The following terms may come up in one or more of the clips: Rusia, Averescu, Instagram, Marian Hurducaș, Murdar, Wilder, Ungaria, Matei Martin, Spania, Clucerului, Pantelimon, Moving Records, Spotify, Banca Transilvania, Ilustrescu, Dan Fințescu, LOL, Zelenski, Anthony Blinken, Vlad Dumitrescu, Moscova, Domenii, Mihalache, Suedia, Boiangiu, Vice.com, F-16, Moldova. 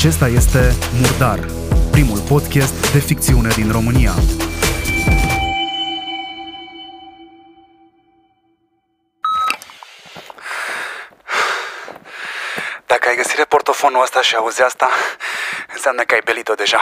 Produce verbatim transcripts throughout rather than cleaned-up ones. Acesta este Murdar, primul podcast de ficțiune din România. Dacă ai găsit portofonul ăsta și auzi asta, înseamnă că ai belit-o deja.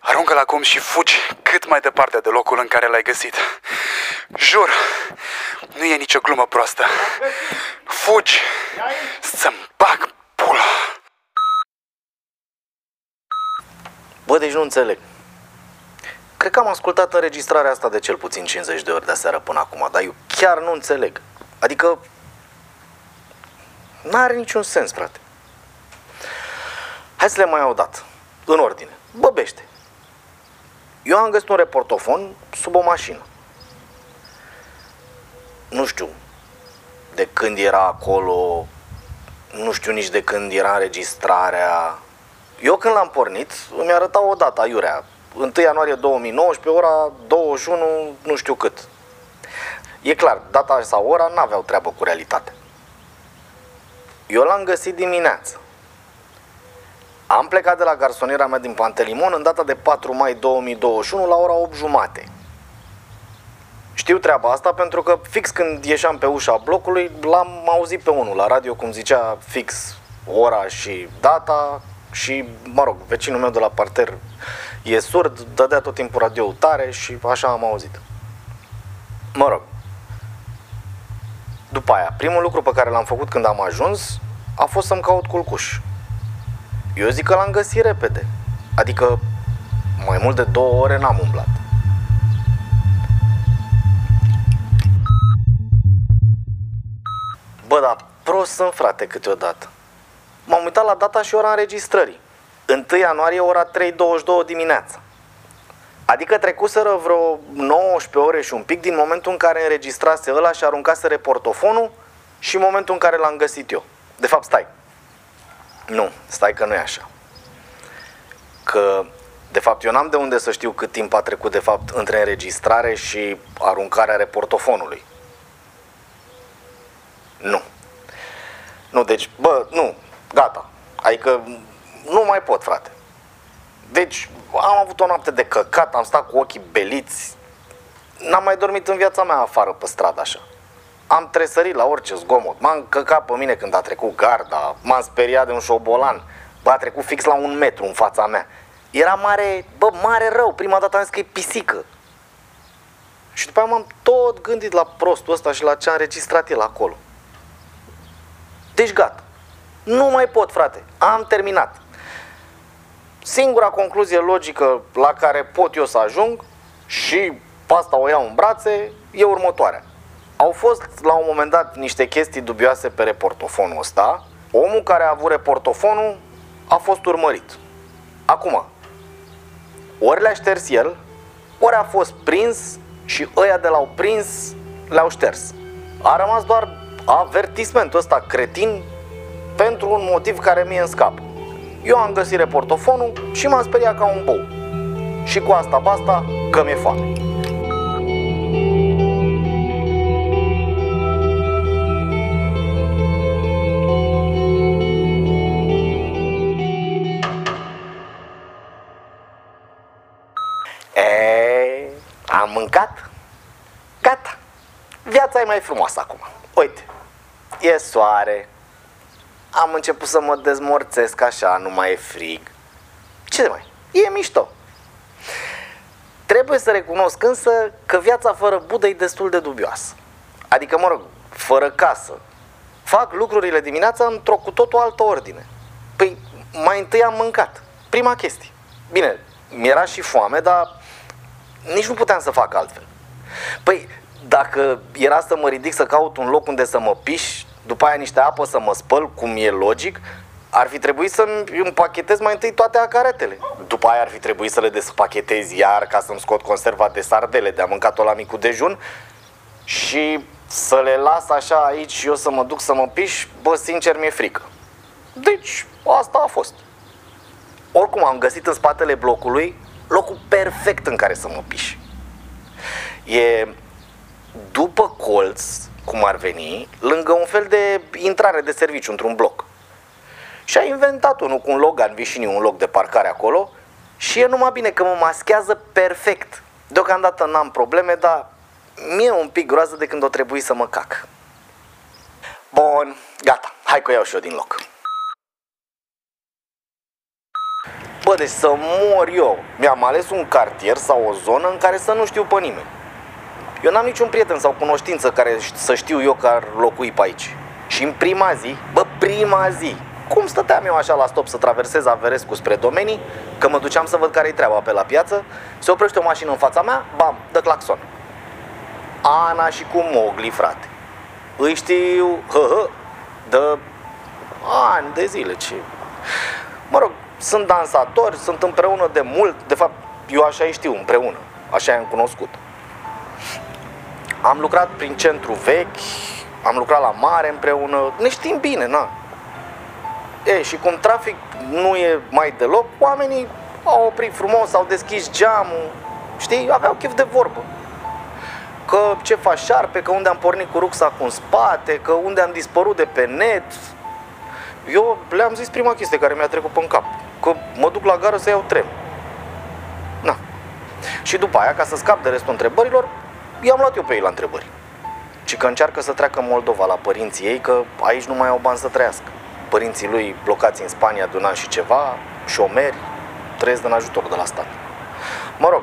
Aruncă-l acum și fugi cât mai departe de locul în care l-ai găsit. Jur, nu e nicio glumă proastă. Fugi să-mi bag pula. Bă, deci nu înțeleg. Cred că am ascultat înregistrarea asta de cel puțin cincizeci de ori de seară până acum, dar eu chiar nu înțeleg. Adică n-are niciun sens, frate. Hai să le mai audat, în ordine. Bă, bește. Eu am găsit un reportofon sub o mașină. Nu știu de când era acolo, nu știu nici de când era înregistrarea. Eu când l-am pornit, îmi arăta o dată, aiurea, întâi ianuarie două mii nouăsprezece, ora douăzeci și unu, nu știu cât. E clar, data sau ora n-aveau treabă cu realitatea. Eu l-am găsit dimineață. Am plecat de la garsoniera mea din Pantelimon în data de patru mai două mii douăzeci și unu la ora opt jumate. Știu treaba asta pentru că fix când ieșeam pe ușa blocului, l-am auzit pe unul la radio, cum zicea fix ora și data. Și, mă rog, vecinul meu de la parter e surd, dădea tot timpul radio tare și așa am auzit. Mă rog. După aia, primul lucru pe care l-am făcut când am ajuns a fost să-mi caut culcuș. Eu zic că l-am găsit repede. Adică, mai mult de două ore n-am umblat. Bă, dar prost sunt, frate, câteodată. M-am uitat la data și ora înregistrării. întâi ianuarie, ora trei douăzeci și doi dimineața. Adică trecuseră vreo nouăsprezece ore și un pic din momentul în care înregistrase ăla și aruncase portofonul și momentul în care l-am găsit eu. De fapt, stai. Nu, stai că nu e așa. Că, de fapt, eu n-am de unde să știu cât timp a trecut, de fapt, între înregistrare și aruncarea reportofonului. Nu. Nu, deci, bă, nu. Gata. Adică nu mai pot, frate. Deci am avut o noapte de căcat, am stat cu ochii beliți. N-am mai dormit în viața mea afară pe stradă așa. Am tresărit la orice zgomot. M-am căcat pe mine când a trecut garda. M-am speriat de un șobolan. Bă, a trecut fix la un metru în fața mea. Era mare, bă, mare rău. Prima dată am zis că e pisică. Și după aia m-am tot gândit la prostul ăsta și la ce a înregistrat el acolo. Deci gata. Nu mai pot, frate. Am terminat. Singura concluzie logică la care pot eu să ajung, și pe asta o iau în brațe, e următoarea. Au fost la un moment dat niște chestii dubioase pe reportofonul ăsta. Omul care a avut reportofonul a fost urmărit. Acum, ori le-a șters el, ori a fost prins și ăia de l-au prins le-au șters. A rămas doar avertismentul ăsta cretin pentru un motiv care mie îmi scapă. Eu am găsit reportofonul și m-am speriat ca un bou. Și cu asta basta că mi-e foame. E, am mâncat? Gata. Viața e mai frumoasă acum. Uite, e soare. Am început să mă dezmorțesc așa, nu mai e frig. Ce mai? E mișto. Trebuie să recunosc însă că viața fără budă e destul de dubioasă. Adică, mă rog, fără casă. Fac lucrurile dimineața într-o cu totul altă ordine. Păi, mai întâi am mâncat. Prima chestie. Bine, mi-era și foame, dar nici nu puteam să fac altfel. Păi, dacă era să mă ridic să caut un loc unde să mă piș, după aia niște apă să mă spăl, cum e logic, ar fi trebuit să-mi împachetez mai întâi toate acaretele. După aia ar fi trebuit să le despachetez iar ca să-mi scot conserva de sardele de-a mâncat-o la micul dejun și să le las așa aici și eu să mă duc să mă piș, bă, sincer, mi-e frică. Deci, asta a fost. Oricum, am găsit în spatele blocului locul perfect în care să mă piș. E după colț, cum ar veni, lângă un fel de intrare de serviciu într-un bloc. Și a inventat unul cu un Logan Vișini, un loc de parcare acolo. Și e numai bine că mă maschează perfect. Deocamdată n-am probleme, dar mi-e un pic groază de când o trebuie să mă cac. Bun, gata, hai că o iau și eu din loc. Bă, deci să mor eu. Mi-am ales un cartier sau o zonă în care să nu știu pe nimeni. Eu n-am niciun prieten sau cunoștință care să știu eu că ar locui pe aici. Și în prima zi, bă, prima zi, cum stăteam eu așa la stop să traversez Averescu spre Domenii, că mă duceam să văd care-i treaba pe la piață, se oprește o mașină în fața mea, bam, dă claxon. Ana și cu Mogli, frate. Îi știu, hă, hă, de ani de zile, ce... Mă rog, sunt dansatori, sunt împreună de mult, de fapt, eu așa îi știu, împreună, așa i-am cunoscut. Am lucrat prin centru vechi, am lucrat la mare împreună, ne știm bine, na. E, și cum trafic nu e mai deloc, oamenii au oprit frumos, au deschis geamul, știi, aveau chef de vorbă. Că ce faci șarpe, că unde am pornit cu rucsacul în spate, că unde am dispărut de pe net. Eu le-am zis prima chestie care mi-a trecut pe-n cap, că mă duc la gară să iau tren. Na. Și după aia, ca să scap de restul întrebărilor, i-am luat eu pe ei la întrebări. Și că încearcă să treacă în Moldova la părinții ei, că aici nu mai au bani să trăiască. Părinții lui blocați în Spania de un an și ceva, șomeri, trăiesc din ajutor de la stat. Mă rog,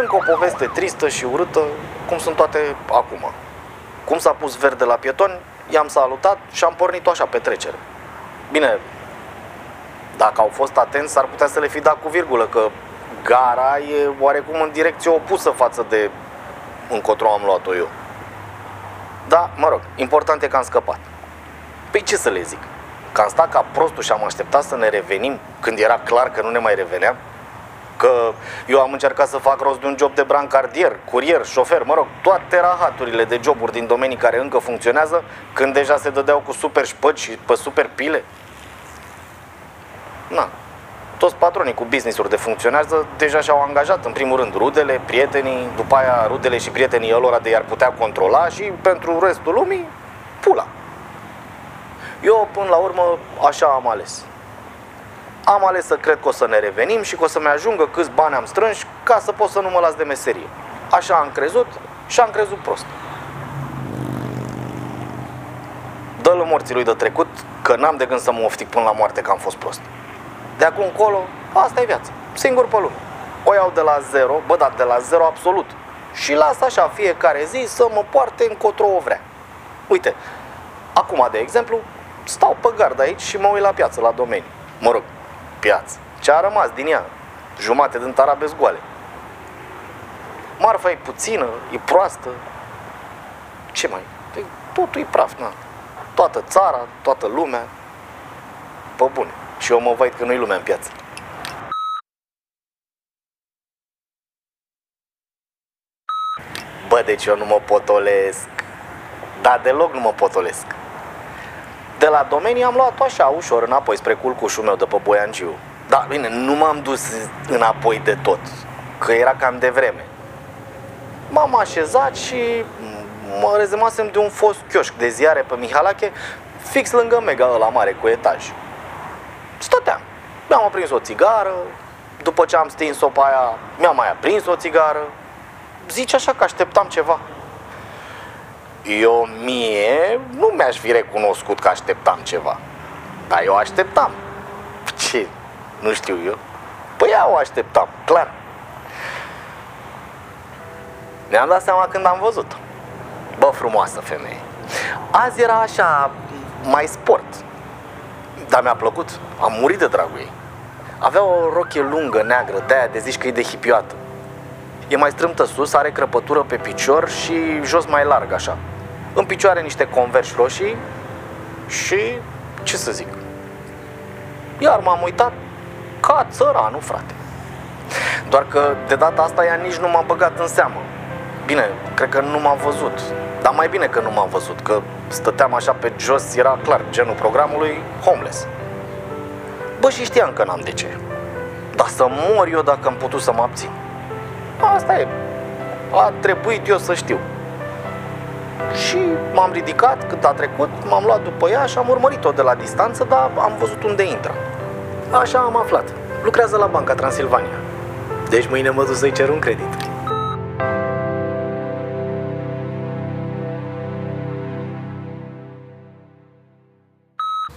încă o poveste tristă și urâtă, cum sunt toate acum. Cum s-a pus verde la pieton, i-am salutat și am pornit-o așa pe trecere. Bine, dacă au fost atenți, s-ar putea să le fi dat cu virgulă, că gara e oarecum în direcție opusă față de încotro am luat-o eu. Da, mă rog, important e că am scăpat. Păi ce să le zic? Că am stat ca prostul și am așteptat să ne revenim când era clar că nu ne mai reveneam? Că eu am încercat să fac rost de un job de brancardier, curier, șofer, mă rog, toate rahaturile de joburi din domenii care încă funcționează, când deja se dădeau cu super șpăci și pe super pile? Na, toți patronii cu business-uri de funcționează deja și-au angajat, în primul rând, rudele, prietenii, după aia rudele și prietenii lor de i-ar putea controla și pentru restul lumii, pula. Eu, până la urmă, așa am ales. Am ales să cred că o să ne revenim și că o să-mi ajungă câți bani am strânși ca să pot să nu mă las de meserie. Așa am crezut și am crezut prost. Dă-l în morții lui de trecut, că n-am de gând să mă oftic până la moarte că am fost prost. De acum încolo, asta e viața, singur pe lume. O iau de la zero, bă, dar de la zero absolut. Și las așa fiecare zi să mă poarte încotro o vrea. Uite, acum, de exemplu, stau pe gard aici și mă uit la piață, la Domenii. Mă rog, piață. Ce a rămas din ea? Jumate din tarabe goale. Marfa e puțină, e proastă. Ce mai? Păi totul e praf, na. Toată țara, toată lumea. Pe bune. Și eu mă văd că nu-i lumea în piață. Bă, deci eu nu mă potolesc. Dar deloc nu mă potolesc. De la Domenii am luat-o așa, ușor, înapoi spre culcușul meu de pe Boiangiu. Dar, bine, nu m-am dus înapoi de tot, că era cam devreme. M-am așezat și mă rezemasem de un fost chioșc de ziare pe Mihalache, fix lângă mega ăla mare cu etaj. Stăteam. Mi-am aprins o țigară, după ce am stins-o pe aia, mi-am mai aprins o țigară. Zici așa că așteptam ceva. Eu mie nu mi-aș fi recunoscut că așteptam ceva. Dar eu așteptam. Ce? Nu știu eu. Păi eu așteptam, clar. Ne-am dat seama când am văzut-o. Bă, frumoasă femeie. Azi era așa, mai sport. Dar mi-a plăcut. Am murit de dragul ei. Avea o rochie lungă, neagră, de-aia de zici că e de hipioată. E mai strâmtă sus, are crăpătură pe picior și jos mai larg, așa. În picioare niște converși roșii și, ce să zic, iar m-am uitat ca țăranul, frate. Doar că de data asta ea nici nu m-a băgat în seamă. Bine, cred că nu m-a văzut, dar mai bine că nu m-a văzut, că stăteam așa pe jos, era clar genul programului homeless. Bă, și știam că n-am de ce, dar să mor eu dacă am putut să mă abțin. Asta e, a trebuit eu să știu. Și m-am ridicat când a trecut, m-am luat după ea și am urmărit-o de la distanță, dar am văzut unde intră. Așa am aflat. Lucrează la Banca Transilvania. Deci mâine mă duc să-i cer un credit.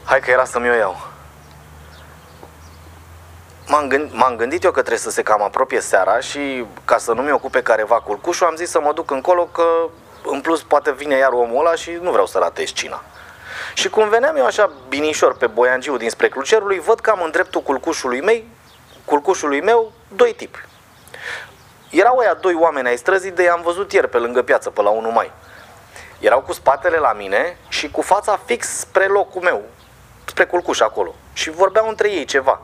Hai că era să-mi o iau. M-am gândit, m-am gândit eu că trebuie să se cam apropie seara și ca să nu-mi ocupe careva culcușul, am zis să mă duc încolo că în plus poate vine iar omul ăla și nu vreau să ratez cina. Și cum veneam eu așa binișor pe Boiangiu dinspre Clucerului, văd cam în dreptul culcușului meu, culcușului meu doi tipi. Erau aia doi oameni ai străzii de i-am văzut ieri pe lângă piață, pe la unu mai. Erau cu spatele la mine și cu fața fix spre locul meu, spre culcuș acolo. Și vorbeau între ei ceva.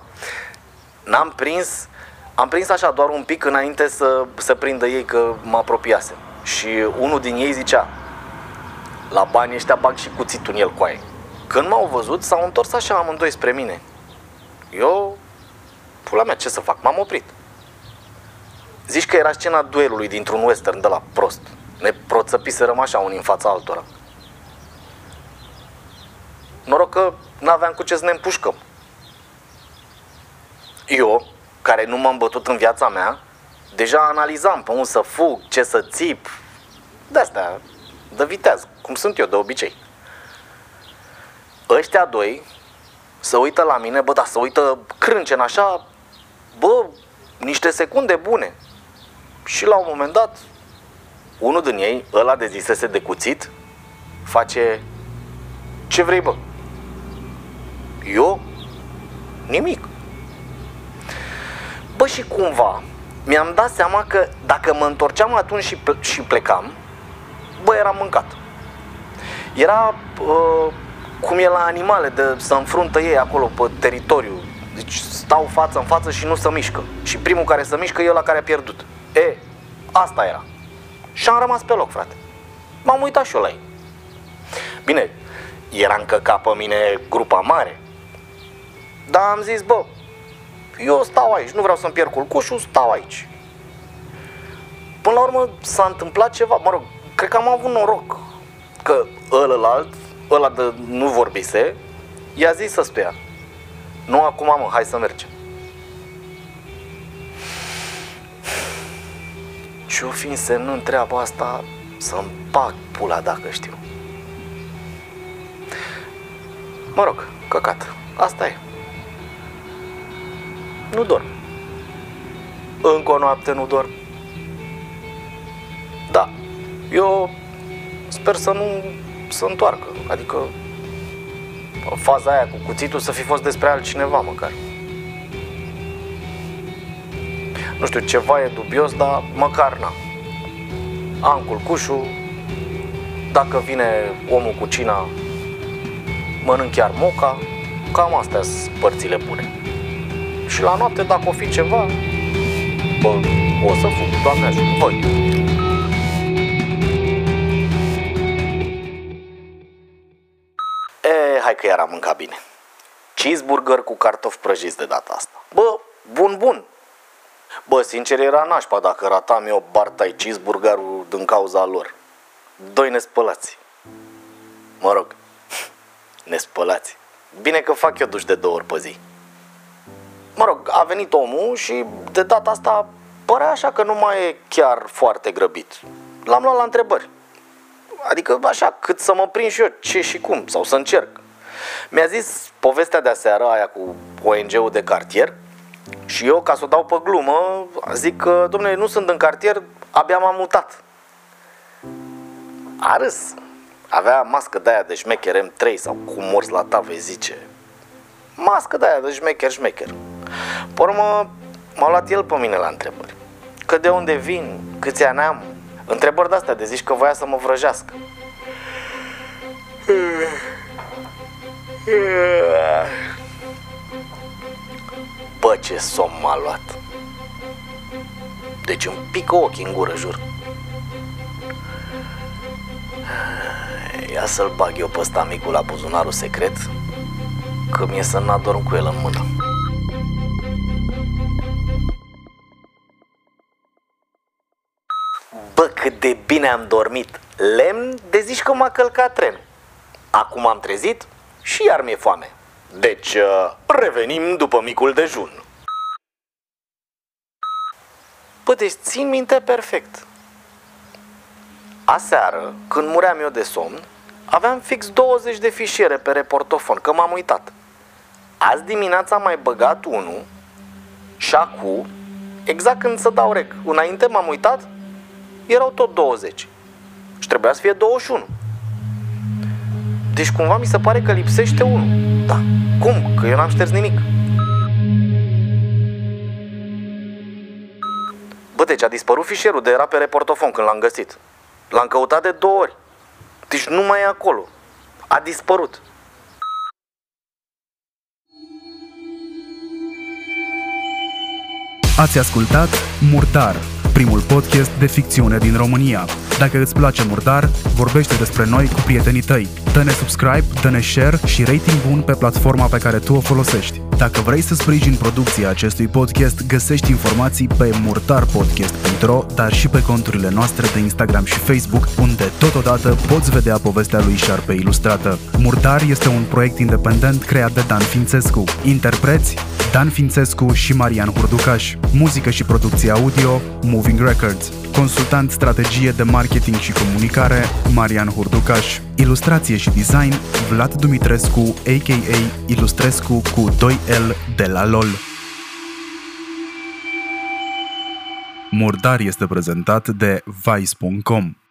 N-am prins, am prins așa doar un pic înainte să, să prindă ei că mă apropiase. Și unul din ei zicea: la bani ăștia bag și cuțitul în el cu aia. Când m-au văzut, s-au întors așa amândoi spre mine. Eu, pula mea, ce să fac? M-am oprit. Zici că era scena duelului dintr-un western de la prost. Ne proțăpiserăm așa unii în fața altora. Noroc că n-aveam cu ce să ne împușcăm. Eu, care nu m-am bătut în viața mea, deja analizam pe unde să fug, ce să țip, de-astea, de viteaz, cum sunt eu de obicei. Ăștia doi se uită la mine, bă, da, se uită crâncen așa, bă, niște secunde bune. Și la un moment dat, unul din ei, ăla de zisese de cuțit, face: ce vrei, bă? Eu? Nimic. Bă, și cumva mi-am dat seama că dacă mă întorceam atunci și, ple- și plecam, bă, eram mâncat. Era uh, cum e la animale, de să înfruntă ei acolo pe teritoriu. Deci stau față în față și nu se mișcă. Și primul care se mișcă e ăla care a pierdut. E, asta era. Și am rămas pe loc, frate. M-am uitat și eu la ei. Bine, era încăcat pe mine grupa mare. Dar am zis, bă, eu stau aici, nu vreau să-mi pierd culcușul, stau aici. Până la urmă s-a întâmplat ceva, mă rog, cred că am avut noroc că ălălalt, ăla de nu vorbise, i-a zis ăstuia: nu acum, mă, hai să mergem. Și-o fi însemnând treaba asta să-mi bag pula dacă știu. Mă rog, căcat, asta e. Nu dorm. Încă o noapte nu dorm. Da, eu sper să nu se întoarcă. Adică faza aia cu cuțitul să fi fost despre altcineva măcar. Nu știu, ceva e dubios, dar măcar n-am. Am culcușul. Dacă vine omul cu cina, mănânc chiar moca. Cam astea sunt părțile bune. Și la noapte, dacă o fi ceva, bă, o să fug, Doamne ajută, bă. E, hai că iar am mâncat bine. Cheeseburger cu cartofi prăjiți de data asta. Bă, bun, bun. Bă, sincer, era nașpa dacă ratam eu bartai cheeseburgerul din cauza lor. Doi nespălați. Mă rog, nespălați. Bine că fac eu duș de două ori pe zi. Mă rog, a venit omul și de data asta părea așa că nu mai e chiar foarte grăbit. L-am luat la întrebări. Adică așa, cât să mă prind și eu, ce și cum, sau să încerc. Mi-a zis povestea de aseară, aia cu O N G-ul de cartier. Și eu, ca să o dau pe glumă, zic că, dom'le, nu sunt în cartier, abia m-am mutat. A râs. Avea mască de aia de șmecher M trei sau cum morți la tave, zice. Mască de aia de șmecher, șmecher. Pe urmă, m-a luat el pe mine la întrebări. Că de unde vin, câți ani am. Întrebări de-astea de zici că voia să mă vrăjească. Bă, ce somn m-a luat. Deci îmi pică ochii în gură, jur. Ia să-l bag eu pe ăsta micul la buzunarul secret, că mi-e să n-adorm cu el în mână. de bine am dormit lemn de zici că m-a călcat tren. Acum am trezit și iar mi-e foame. Deci revenim după micul dejun. Bă, deci țin minte perfect. Aseară, când muream eu de somn, aveam fix douăzeci de fișiere pe reportofon, că m-am uitat. Azi dimineața am mai băgat unul și acum, exact când să dau rec, înainte m-am uitat, erau tot douăzeci. Și trebuia să fie douăzeci și unu. Deci cumva mi se pare că lipsește unul. Da, cum? Că eu n-am șters nimic. Bă, deci a dispărut fișierul de era pe reportofon când l-am găsit. L-am căutat de două ori. Deci nu mai e acolo. A dispărut. Ați ascultat Murdar, primul podcast de ficțiune din România. Dacă îți place Murdar, vorbește despre noi cu prietenii tăi. Dă-ne subscribe, dă-ne share și rating bun pe platforma pe care tu o folosești. Dacă vrei să sprijini producția acestui podcast, găsești informații pe murdar podcast punct ro, dar și pe conturile noastre de Instagram și Facebook, unde totodată poți vedea povestea lui Șarpe ilustrată. Murdar este un proiect independent creat de Dan Fințescu. Interpreți Dan Fințescu și Marian Hurducaș. Muzică și producție audio Moving Records. Consultant strategie de marketing și comunicare Marian Hurducaș. Ilustrație și design Vlad Dumitrescu, a k a. Ilustrescu cu doi L de la LOL. Murdar este prezentat de Vice punct com.